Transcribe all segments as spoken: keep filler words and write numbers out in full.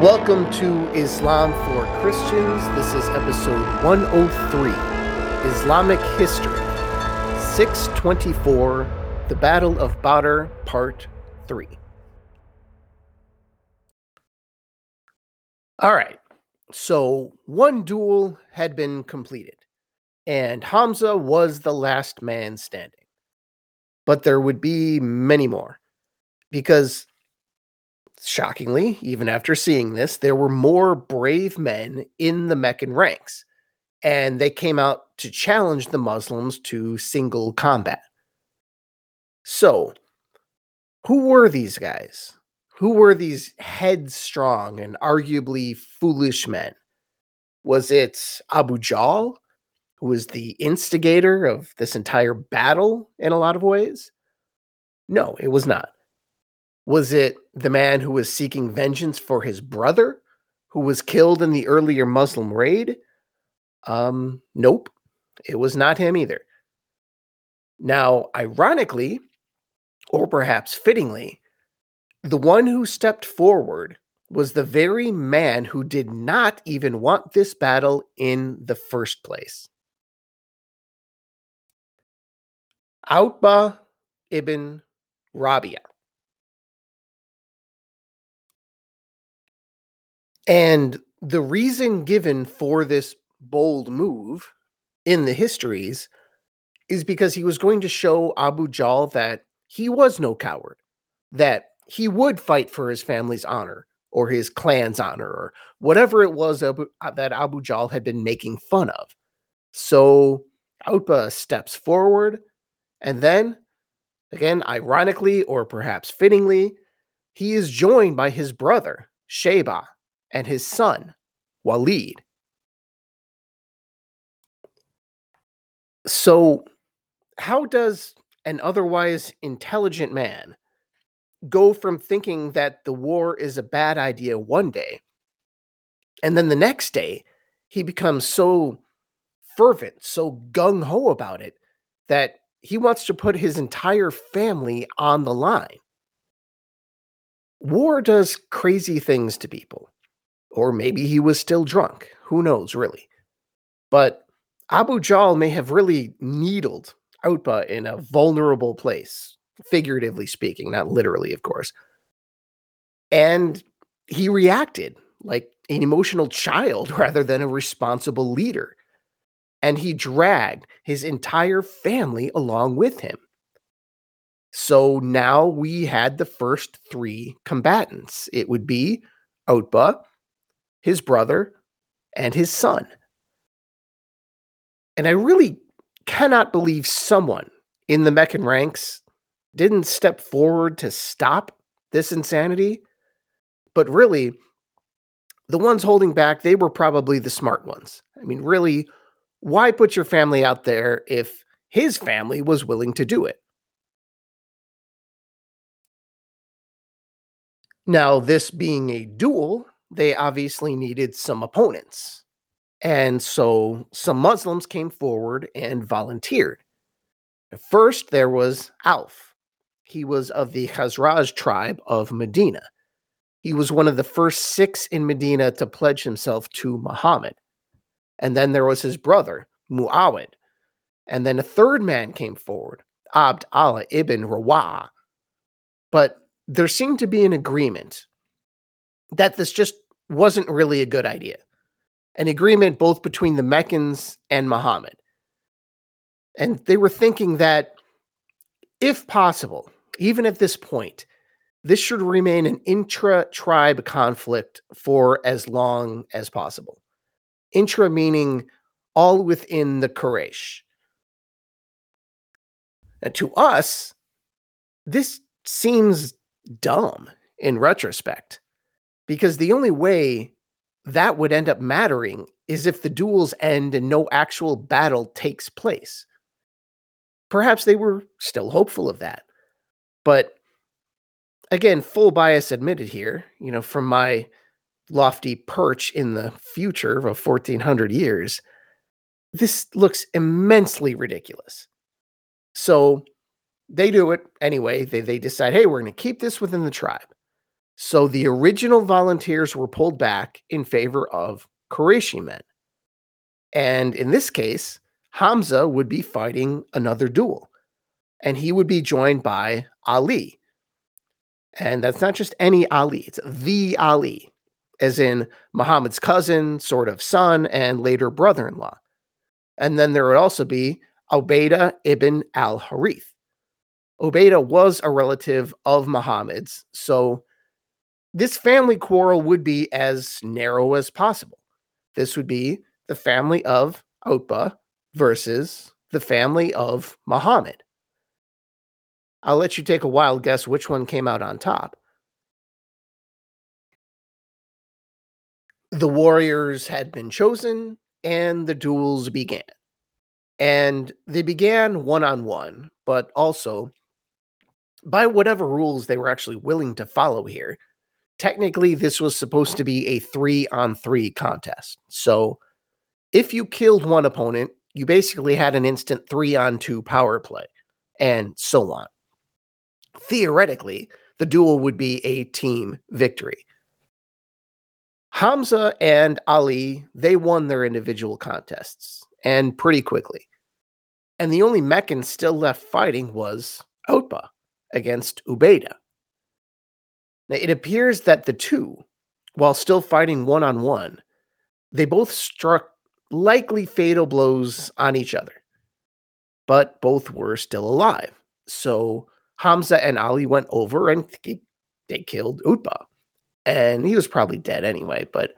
Welcome to Islam for Christians. This is episode one oh three, Islamic History, six twenty-four, The Battle of Badr, Part three. All right, so one duel had been completed, and Hamza was the last man standing. But there would be many more, because shockingly, even after seeing this, there were more brave men in the Meccan ranks, and they came out to challenge the Muslims to single combat. So, who were these guys? Who were these headstrong and arguably foolish men? Was it Abu Jahl, who was the instigator of this entire battle in a lot of ways? No, it was not. Was it the man who was seeking vengeance for his brother, who was killed in the earlier Muslim raid? Um, nope, it was not him either. Now, ironically, or perhaps fittingly, the one who stepped forward was the very man who did not even want this battle in the first place. Utbah ibn Rabi'ah. And the reason given for this bold move in the histories is because he was going to show Abu Jahl that he was no coward, that he would fight for his family's honor or his clan's honor or whatever it was Abu, that Abu Jahl had been making fun of. So Utbah steps forward, and then, again, ironically or perhaps fittingly, he is joined by his brother, Sheba, and his son, Walid. So, how does an otherwise intelligent man go from thinking that the war is a bad idea one day, and then the next day, he becomes so fervent, so gung-ho about it, that he wants to put his entire family on the line? War does crazy things to people. Or maybe he was still drunk. Who knows, really? But Abu Jahl may have really needled Utbah in a vulnerable place, figuratively speaking, not literally, of course. And he reacted like an emotional child rather than a responsible leader. And he dragged his entire family along with him. So now we had the first three combatants. It would be Utbah, his brother, and his son. And I really cannot believe someone in the Meccan ranks didn't step forward to stop this insanity. But really, the ones holding back, they were probably the smart ones. I mean, really, why put your family out there if his family was willing to do it? Now, this being a duel, they obviously needed some opponents. And so some Muslims came forward and volunteered. First, there was Alf. He was of the Khazraj tribe of Medina. He was one of the first six in Medina to pledge himself to Muhammad. And then there was his brother, Mu'awwidh. And then a third man came forward, Abdullah ibn Rawahah. But there seemed to be an agreement that this just wasn't really a good idea. An agreement both between the Meccans and Muhammad. And they were thinking that, if possible, even at this point, this should remain an intra-tribe conflict for as long as possible. Intra meaning all within the Quraysh. And to us, this seems dumb in retrospect. Because the only way that would end up mattering is if the duels end and no actual battle takes place. Perhaps they were still hopeful of that. But again, full bias admitted here, you know, from my lofty perch in the future of fourteen hundred years, this looks immensely ridiculous. So they do it anyway. They, they decide, hey, we're going to keep this within the tribe. So the original volunteers were pulled back in favor of Qurayshi men. And in this case, Hamza would be fighting another duel. And he would be joined by Ali. And that's not just any Ali. It's the Ali, as in Muhammad's cousin, sort of son, and later brother-in-law. And then there would also be Ubaydah ibn al-Harith. Ubaydah was a relative of Muhammad's, so this family quarrel would be as narrow as possible. This would be the family of Utbah versus the family of Muhammad. I'll let you take a wild guess which one came out on top. The warriors had been chosen, and the duels began. And they began one-on-one, but also, by whatever rules they were actually willing to follow here, technically, this was supposed to be a three-on-three contest. So if you killed one opponent, you basically had an instant three-on-two power play, and so on. Theoretically, the duel would be a team victory. Hamza and Ali, they won their individual contests, and pretty quickly. And the only Meccan still left fighting was Utbah against Ubaydah. Now, it appears that the two, while still fighting one-on-one, they both struck likely fatal blows on each other, but both were still alive. So Hamza and Ali went over and they killed Utbah, and he was probably dead anyway. But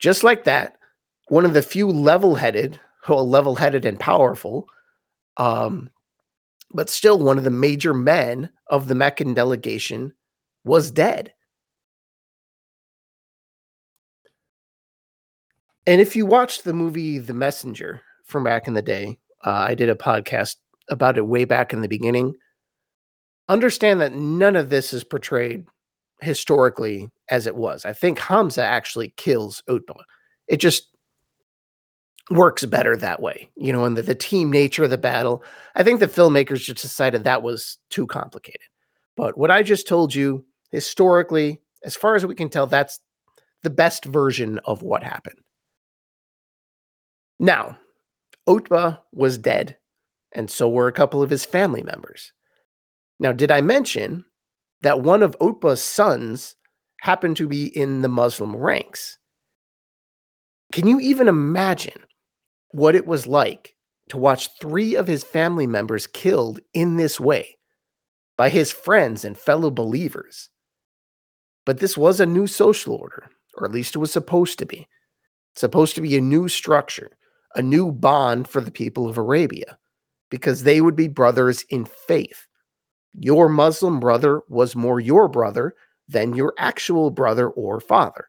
just like that, one of the few level-headed, well, level-headed and powerful, um, but still one of the major men of the Meccan delegation, was dead. And if you watched the movie The Messenger from back in the day, uh, I did a podcast about it way back in the beginning. Understand that none of this is portrayed historically as it was. I think Hamza actually kills Utbah. It just works better that way, you know, and the, the team nature of the battle. I think the filmmakers just decided that was too complicated. But what I just told you, historically, as far as we can tell, that's the best version of what happened. Now, Utbah was dead, and so were a couple of his family members. Now, did I mention that one of Utbah's sons happened to be in the Muslim ranks? Can you even imagine what it was like to watch three of his family members killed in this way by his friends and fellow believers? But this was a new social order, or at least it was supposed to be. It's supposed to be a new structure, a new bond for the people of Arabia, because they would be brothers in faith. Your Muslim brother was more your brother than your actual brother or father.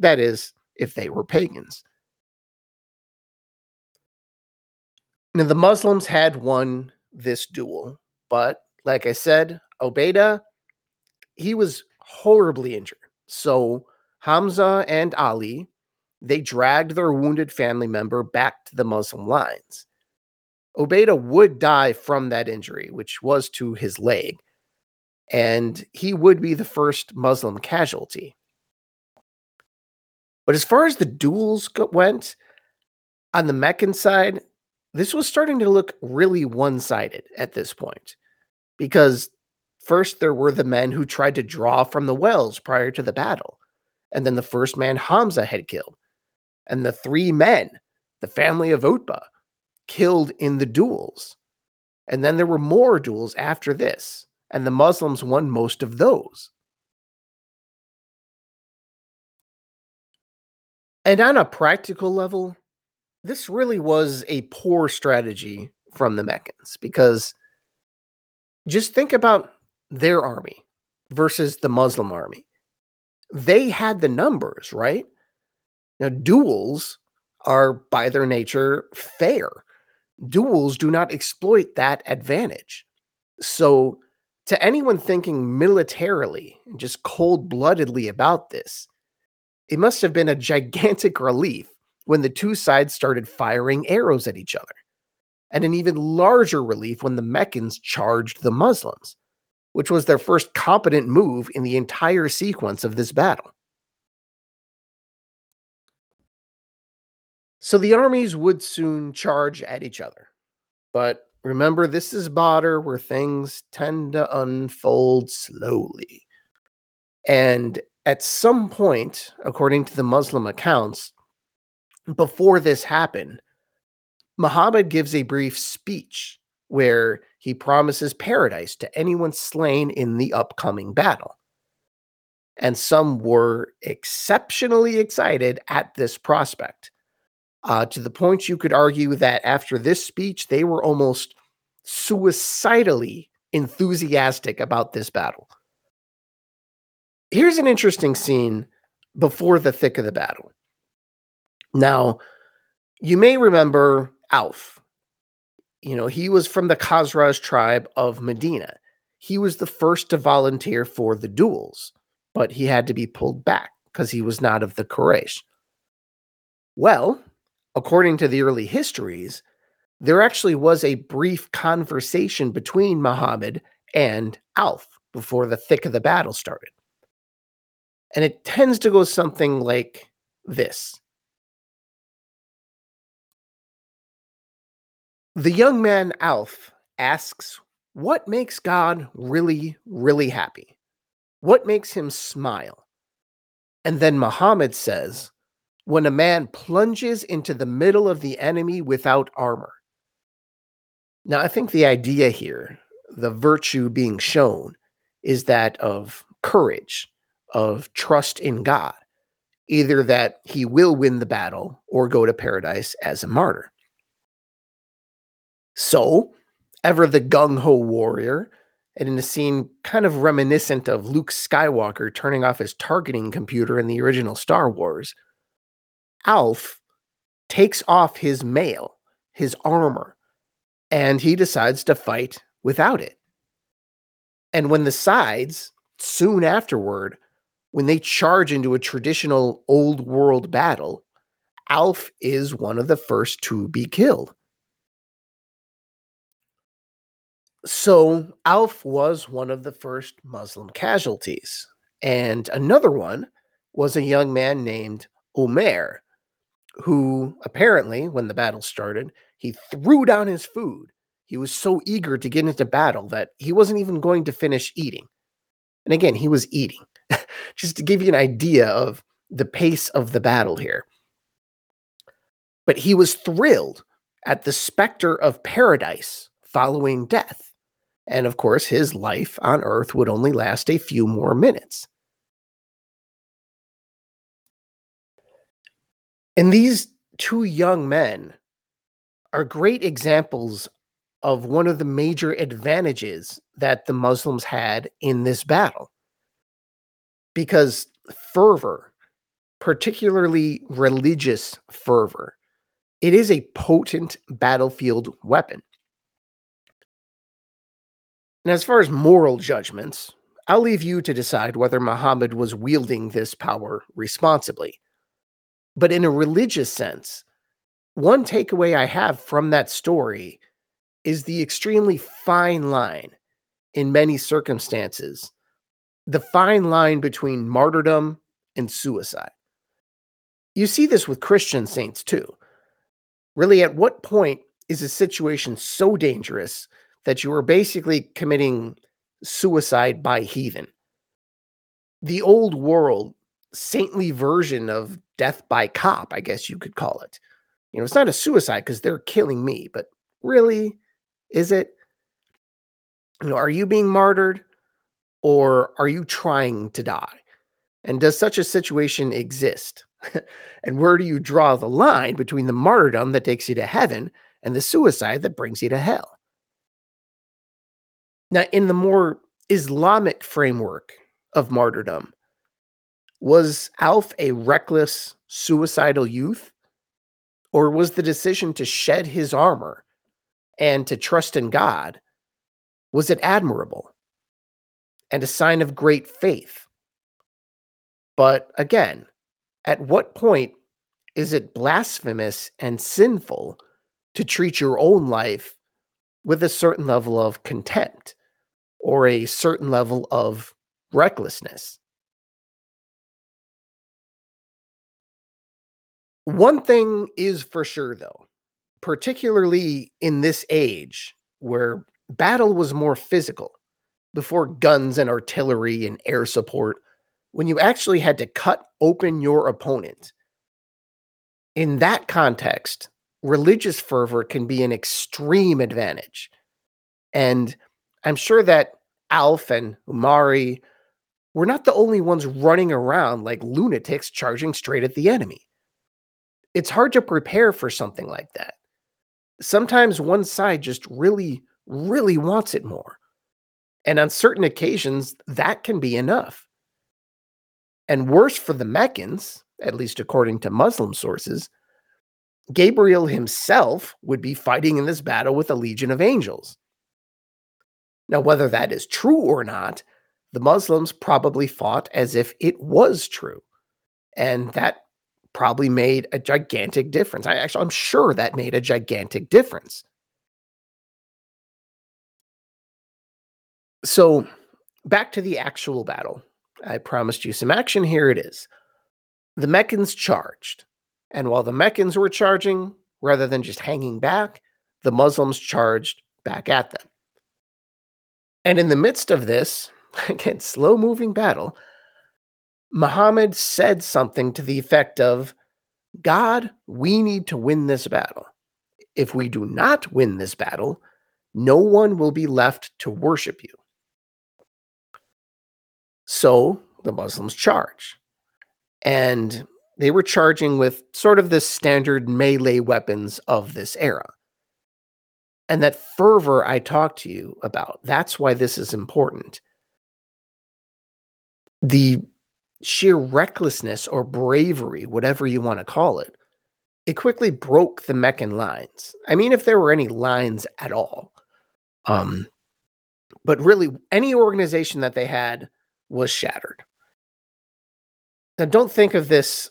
That is, if they were pagans. Now, the Muslims had won this duel, but like I said, Ubaydah, he was horribly injured. So Hamza and Ali, they dragged their wounded family member back to the Muslim lines. Ubaydah would die from that injury, which was to his leg, and he would be the first Muslim casualty. But as far as the duels went, on the Meccan side, this was starting to look really one-sided at this point. Because first there were the men who tried to draw from the wells prior to the battle. And then the first man Hamza had killed. And the three men, the family of Utbah, killed in the duels. And then there were more duels after this. And the Muslims won most of those. And on a practical level, this really was a poor strategy from the Meccans. Because just think about their army versus the Muslim army. They had the numbers, right? Now, duels are, by their nature, fair. Duels do not exploit that advantage. So, to anyone thinking militarily and just cold-bloodedly about this, it must have been a gigantic relief when the two sides started firing arrows at each other. And an even larger relief when the Meccans charged the Muslims. which was their first competent move in the entire sequence of this battle. So the armies would soon charge at each other. But remember, this is Badr, where things tend to unfold slowly. And at some point, according to the Muslim accounts, before this happened, Muhammad gives a brief speech where he promises paradise to anyone slain in the upcoming battle. And some were exceptionally excited at this prospect, uh, to the point you could argue that after this speech, they were almost suicidally enthusiastic about this battle. Here's an interesting scene before the thick of the battle. Now, you may remember Alf. You know, he was from the Khazraj tribe of Medina. He was the first to volunteer for the duels, but he had to be pulled back because he was not of the Quraysh. Well, according to the early histories, there actually was a brief conversation between Muhammad and Alf before the thick of the battle started. And it tends to go something like this. The young man, Alf, asks, what makes God really, really happy? What makes him smile? And then Muhammad says, when a man plunges into the middle of the enemy without armor. Now, I think the idea here, the virtue being shown, is that of courage, of trust in God, either that he will win the battle or go to paradise as a martyr. So, ever the gung-ho warrior, and in a scene kind of reminiscent of Luke Skywalker turning off his targeting computer in the original Star Wars, Alf takes off his mail, his armor, and he decides to fight without it. And when the sides, soon afterward, when they charge into a traditional old world battle, Alf is one of the first to be killed. So Alf was one of the first Muslim casualties. And another one was a young man named Umar, who apparently, when the battle started, he threw down his food. He was so eager to get into battle that he wasn't even going to finish eating. And again, he was eating. Just to give you an idea of the pace of the battle here. But he was thrilled at the specter of paradise following death. And of course, his life on earth would only last a few more minutes. And these two young men are great examples of one of the major advantages that the Muslims had in this battle. Because fervor, particularly religious fervor, it is a potent battlefield weapon. And as far as moral judgments, I'll leave you to decide whether Muhammad was wielding this power responsibly. But in a religious sense, one takeaway I have from that story is the extremely fine line, in many circumstances, the fine line between martyrdom and suicide. You see this with Christian saints too. Really, at what point is a situation so dangerous that you are basically committing suicide by heathen? The old world, saintly version of death by cop, I guess you could call it. You know, it's not a suicide because they're killing me, but really, is it? You know, are you being martyred or are you trying to die? And does such a situation exist? And where do you draw the line between the martyrdom that takes you to heaven and the suicide that brings you to hell? Now, in the more Islamic framework of martyrdom, was Alf a reckless, suicidal youth? Or was the decision to shed his armor and to trust in God, was it admirable and a sign of great faith? But again, at what point is it blasphemous and sinful to treat your own life with a certain level of contempt? or a certain level of recklessness. One thing is for sure, though, particularly in this age where battle was more physical, before guns and artillery and air support, when you actually had to cut open your opponent. In that context, religious fervor can be an extreme advantage. And I'm sure that Alf and Umari were not the only ones running around like lunatics charging straight at the enemy. It's hard to prepare for something like that. Sometimes one side just really, really wants it more. And on certain occasions, that can be enough. And worse for the Meccans, at least according to Muslim sources, Gabriel himself would be fighting in this battle with a legion of angels. Now, whether that is true or not, the Muslims probably fought as if it was true. And that probably made a gigantic difference. I actually, I'm sure that made a gigantic difference. So, back to the actual battle. I promised you some action. Here it is. The Meccans charged. And while the Meccans were charging, rather than just hanging back, the Muslims charged back at them. And in the midst of this, again, slow-moving battle, Muhammad said something to the effect of, God, we need to win this battle. If we do not win this battle, no one will be left to worship you. So the Muslims charge. And they were charging with sort of the standard melee weapons of this era. And that fervor I talked to you about, that's why this is important. The sheer recklessness or bravery, whatever you want to call it, it quickly broke the Meccan lines. I mean, if there were any lines at all. Um, but really, any organization that they had was shattered. Now, don't think of this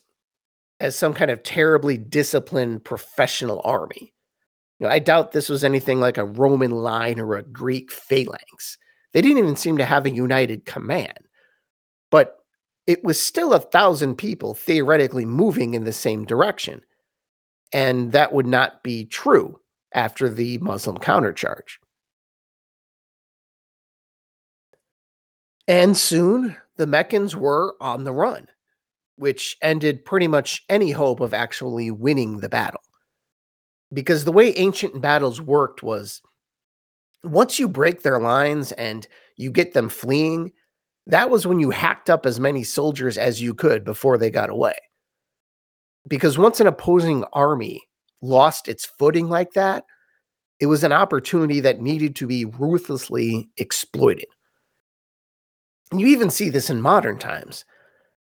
as some kind of terribly disciplined professional army. You know, I doubt this was anything like a Roman line or a Greek phalanx. They didn't even seem to have a united command. But it was still a thousand people theoretically moving in the same direction. And that would not be true after the Muslim countercharge. And soon, the Meccans were on the run, which ended pretty much any hope of actually winning the battle. Because the way ancient battles worked was, once you break their lines and you get them fleeing, that was when you hacked up as many soldiers as you could before they got away. Because once an opposing army lost its footing like that, it was an opportunity that needed to be ruthlessly exploited. And you even see this in modern times.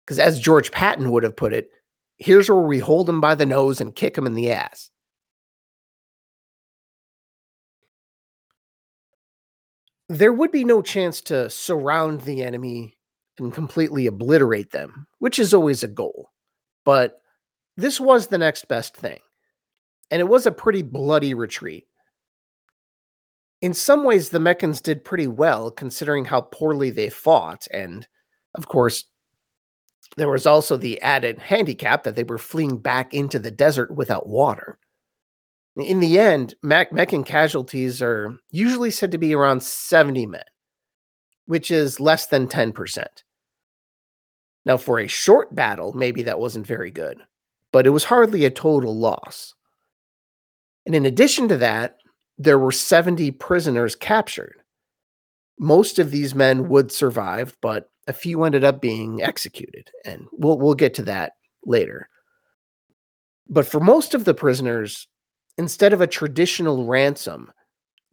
Because as George Patton would have put it, here's where we hold them by the nose and kick them in the ass. There would be no chance to surround the enemy and completely obliterate them, which is always a goal. But this was the next best thing. And it was a pretty bloody retreat. In some ways, the Meccans did pretty well, considering how poorly they fought. And, of course, there was also the added handicap that they were fleeing back into the desert without water. In the end, Mac- Meccan casualties are usually said to be around seventy men, which is less than ten percent. Now, for a short battle, maybe that wasn't very good, but it was hardly a total loss. And in addition to that, there were seventy prisoners captured. Most of these men would survive, but a few ended up being executed, and we'll we'll get to that later. But for most of the prisoners, instead of a traditional ransom,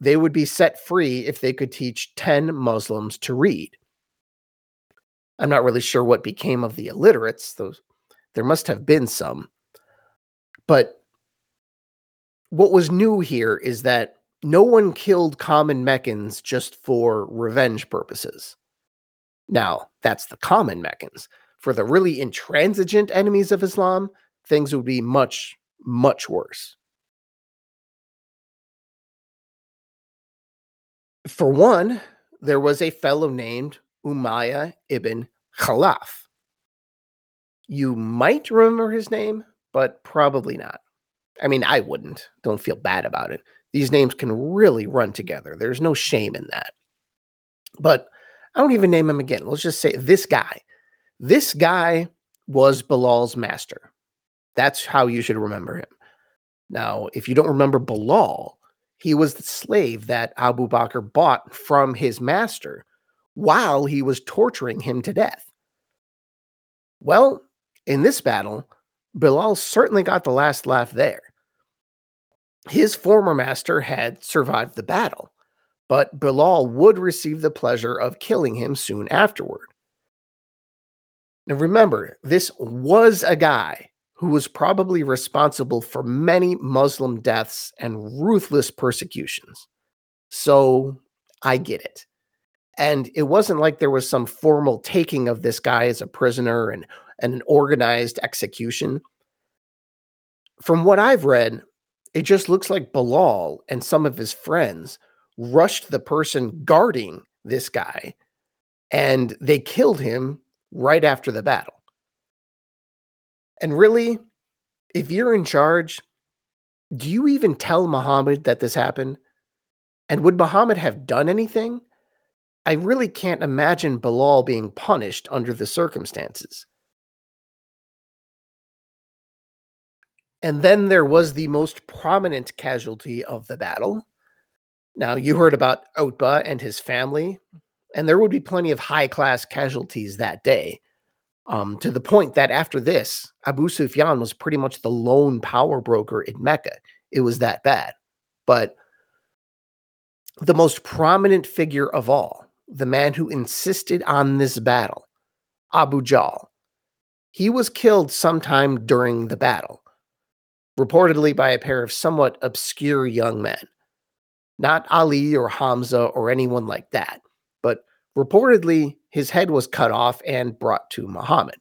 they would be set free if they could teach ten Muslims to read. I'm not really sure what became of the illiterates. Those, there must have been some. But what was new here is that no one killed common Meccans just for revenge purposes. Now, that's the common Meccans. For the really intransigent enemies of Islam, things would be much, much worse. For one, there was a fellow named Umayyah ibn Khalaf. You might remember his name, but probably not. I mean, I wouldn't. Don't feel bad about it. These names can really run together. There's no shame in that. But I don't even name him again. Let's just say this guy. This guy was Bilal's master. That's how you should remember him. Now, if you don't remember Bilal, he was the slave that Abu Bakr bought from his master while he was torturing him to death. Well, in this battle, Bilal certainly got the last laugh there. His former master had survived the battle, but Bilal would receive the pleasure of killing him soon afterward. Now remember, this was a guy who was probably responsible for many Muslim deaths and ruthless persecutions. So I get it. And it wasn't like there was some formal taking of this guy as a prisoner and, and an organized execution. From what I've read, it just looks like Bilal and some of his friends rushed the person guarding this guy, and they killed him right after the battle. And really, if you're in charge, do you even tell Muhammad that this happened? And would Muhammad have done anything? I really can't imagine Bilal being punished under the circumstances. And then there was the most prominent casualty of the battle. Now, you heard about Utbah and his family, and there would be plenty of high-class casualties that day, um, to the point that after this, Abu Sufyan was pretty much the lone power broker in Mecca. It was that bad. But the most prominent figure of all, the man who insisted on this battle, Abu Jahl, he was killed sometime during the battle, reportedly by a pair of somewhat obscure young men. Not Ali or Hamza or anyone like that, but reportedly his head was cut off and brought to Muhammad.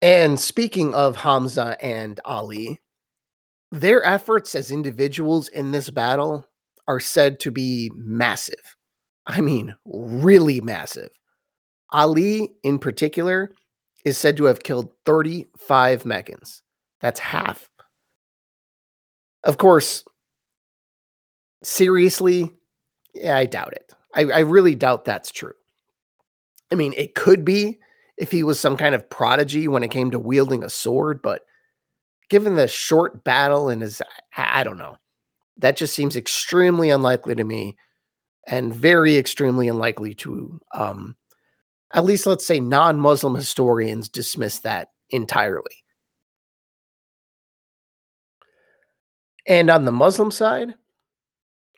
And speaking of Hamza and Ali, their efforts as individuals in this battle are said to be massive. I mean, really massive. Ali, in particular, is said to have killed thirty-five Meccans. That's half. Of course, seriously, yeah, I doubt it. I, I really doubt that's true. I mean, it could be if he was some kind of prodigy when it came to wielding a sword, but given the short battle and his, I, I don't know, that just seems extremely unlikely to me, and very extremely unlikely to, um, at least let's say non-Muslim historians dismiss that entirely. And on the Muslim side,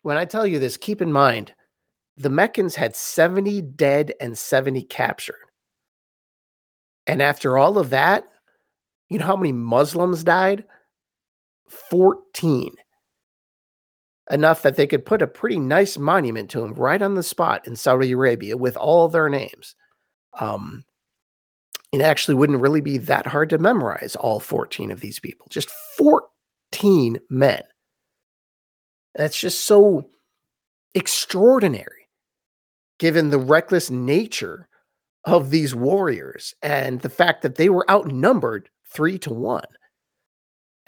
when I tell you this, keep in mind, the Meccans had seventy dead and seventy captured. And after all of that, you know how many Muslims died? fourteen. Enough that they could put a pretty nice monument to him right on the spot in Saudi Arabia with all their names. Um, it actually wouldn't really be that hard to memorize all fourteen of these people. Just fourteen. men. That's just so extraordinary, given the reckless nature of these warriors and the fact that they were outnumbered three to one.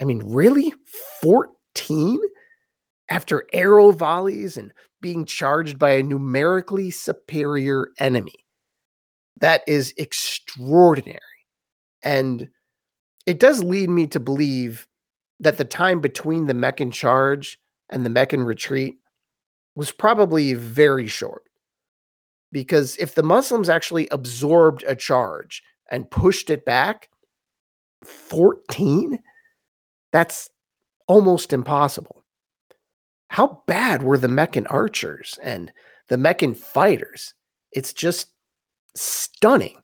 I mean, really? fourteen? After arrow volleys and being charged by a numerically superior enemy. That is extraordinary. And it does lead me to believe that the time between the Meccan charge and the Meccan retreat was probably very short. Because if the Muslims actually absorbed a charge and pushed it back, fourteen? That's almost impossible. How bad were the Meccan archers and the Meccan fighters? It's just stunning.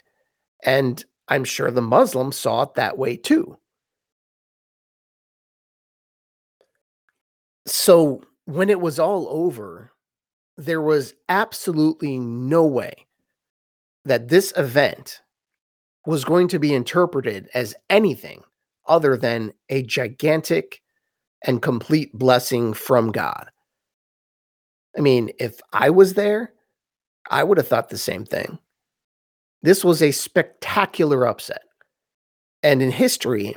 And I'm sure the Muslims saw it that way too. So when it was all over, there was absolutely no way that this event was going to be interpreted as anything other than a gigantic and complete blessing from God. I mean, if I was there, I would have thought the same thing. This was a spectacular upset. And in history,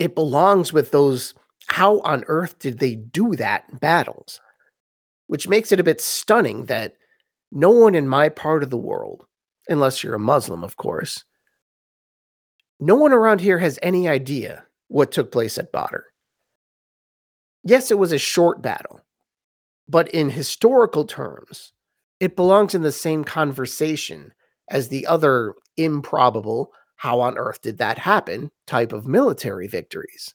it belongs with those, how on earth did they do that in battles? Which makes it a bit stunning that no one in my part of the world, unless you're a Muslim, of course, no one around here has any idea what took place at Badr. Yes, it was a short battle, but in historical terms, it belongs in the same conversation as the other improbable, how on earth did that happen, type of military victories.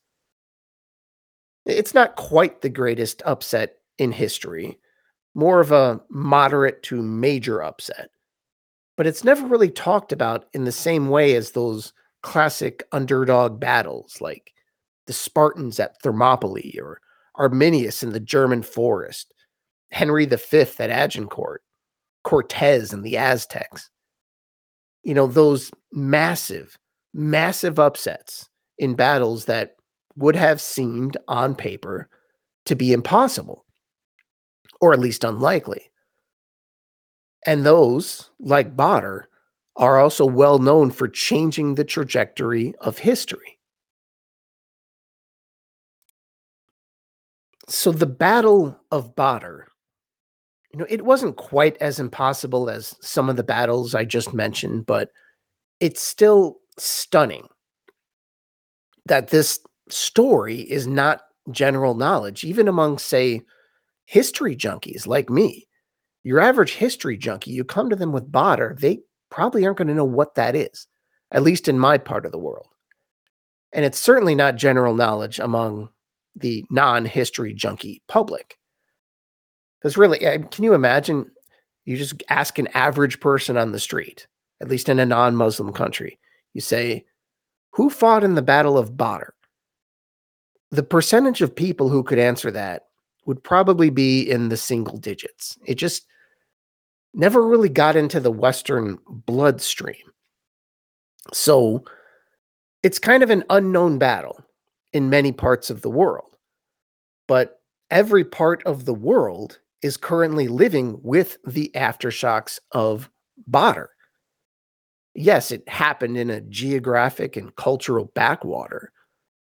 It's not quite the greatest upset in history, more of a moderate to major upset, but it's never really talked about in the same way as those classic underdog battles like the Spartans at Thermopylae or Arminius in the German forest, Henry the Fifth at Agincourt, Cortez and the Aztecs. You know, those massive, massive upsets in battles that would have seemed on paper to be impossible, or at least unlikely. And those, like Badr, are also well known for changing the trajectory of history. So the Battle of Badr, you know, it wasn't quite as impossible as some of the battles I just mentioned, but it's still stunning that this story is not general knowledge, even among, say, history junkies like me. Your average history junkie, you come to them with Badr, they probably aren't going to know what that is, at least in my part of the world. And it's certainly not general knowledge among the non-history junkie public. Because really, can you imagine, you just ask an average person on the street, at least in a non-Muslim country, you say, who fought in the Battle of Badr? The percentage of people who could answer that would probably be in the single digits. It just never really got into the Western bloodstream. So it's kind of an unknown battle in many parts of the world. But every part of the world is currently living with the aftershocks of Badr. Yes, it happened in a geographic and cultural backwater,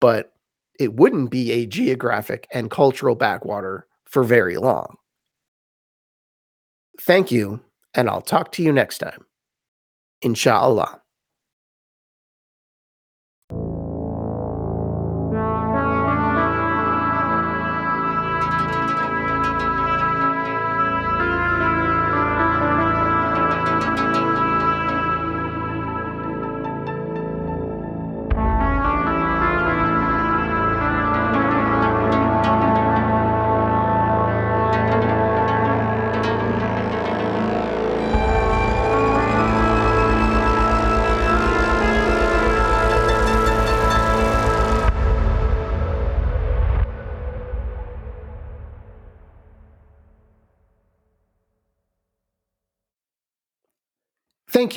but it wouldn't be a geographic and cultural backwater for very long. Thank you, and I'll talk to you next time. Insha'Allah. Thank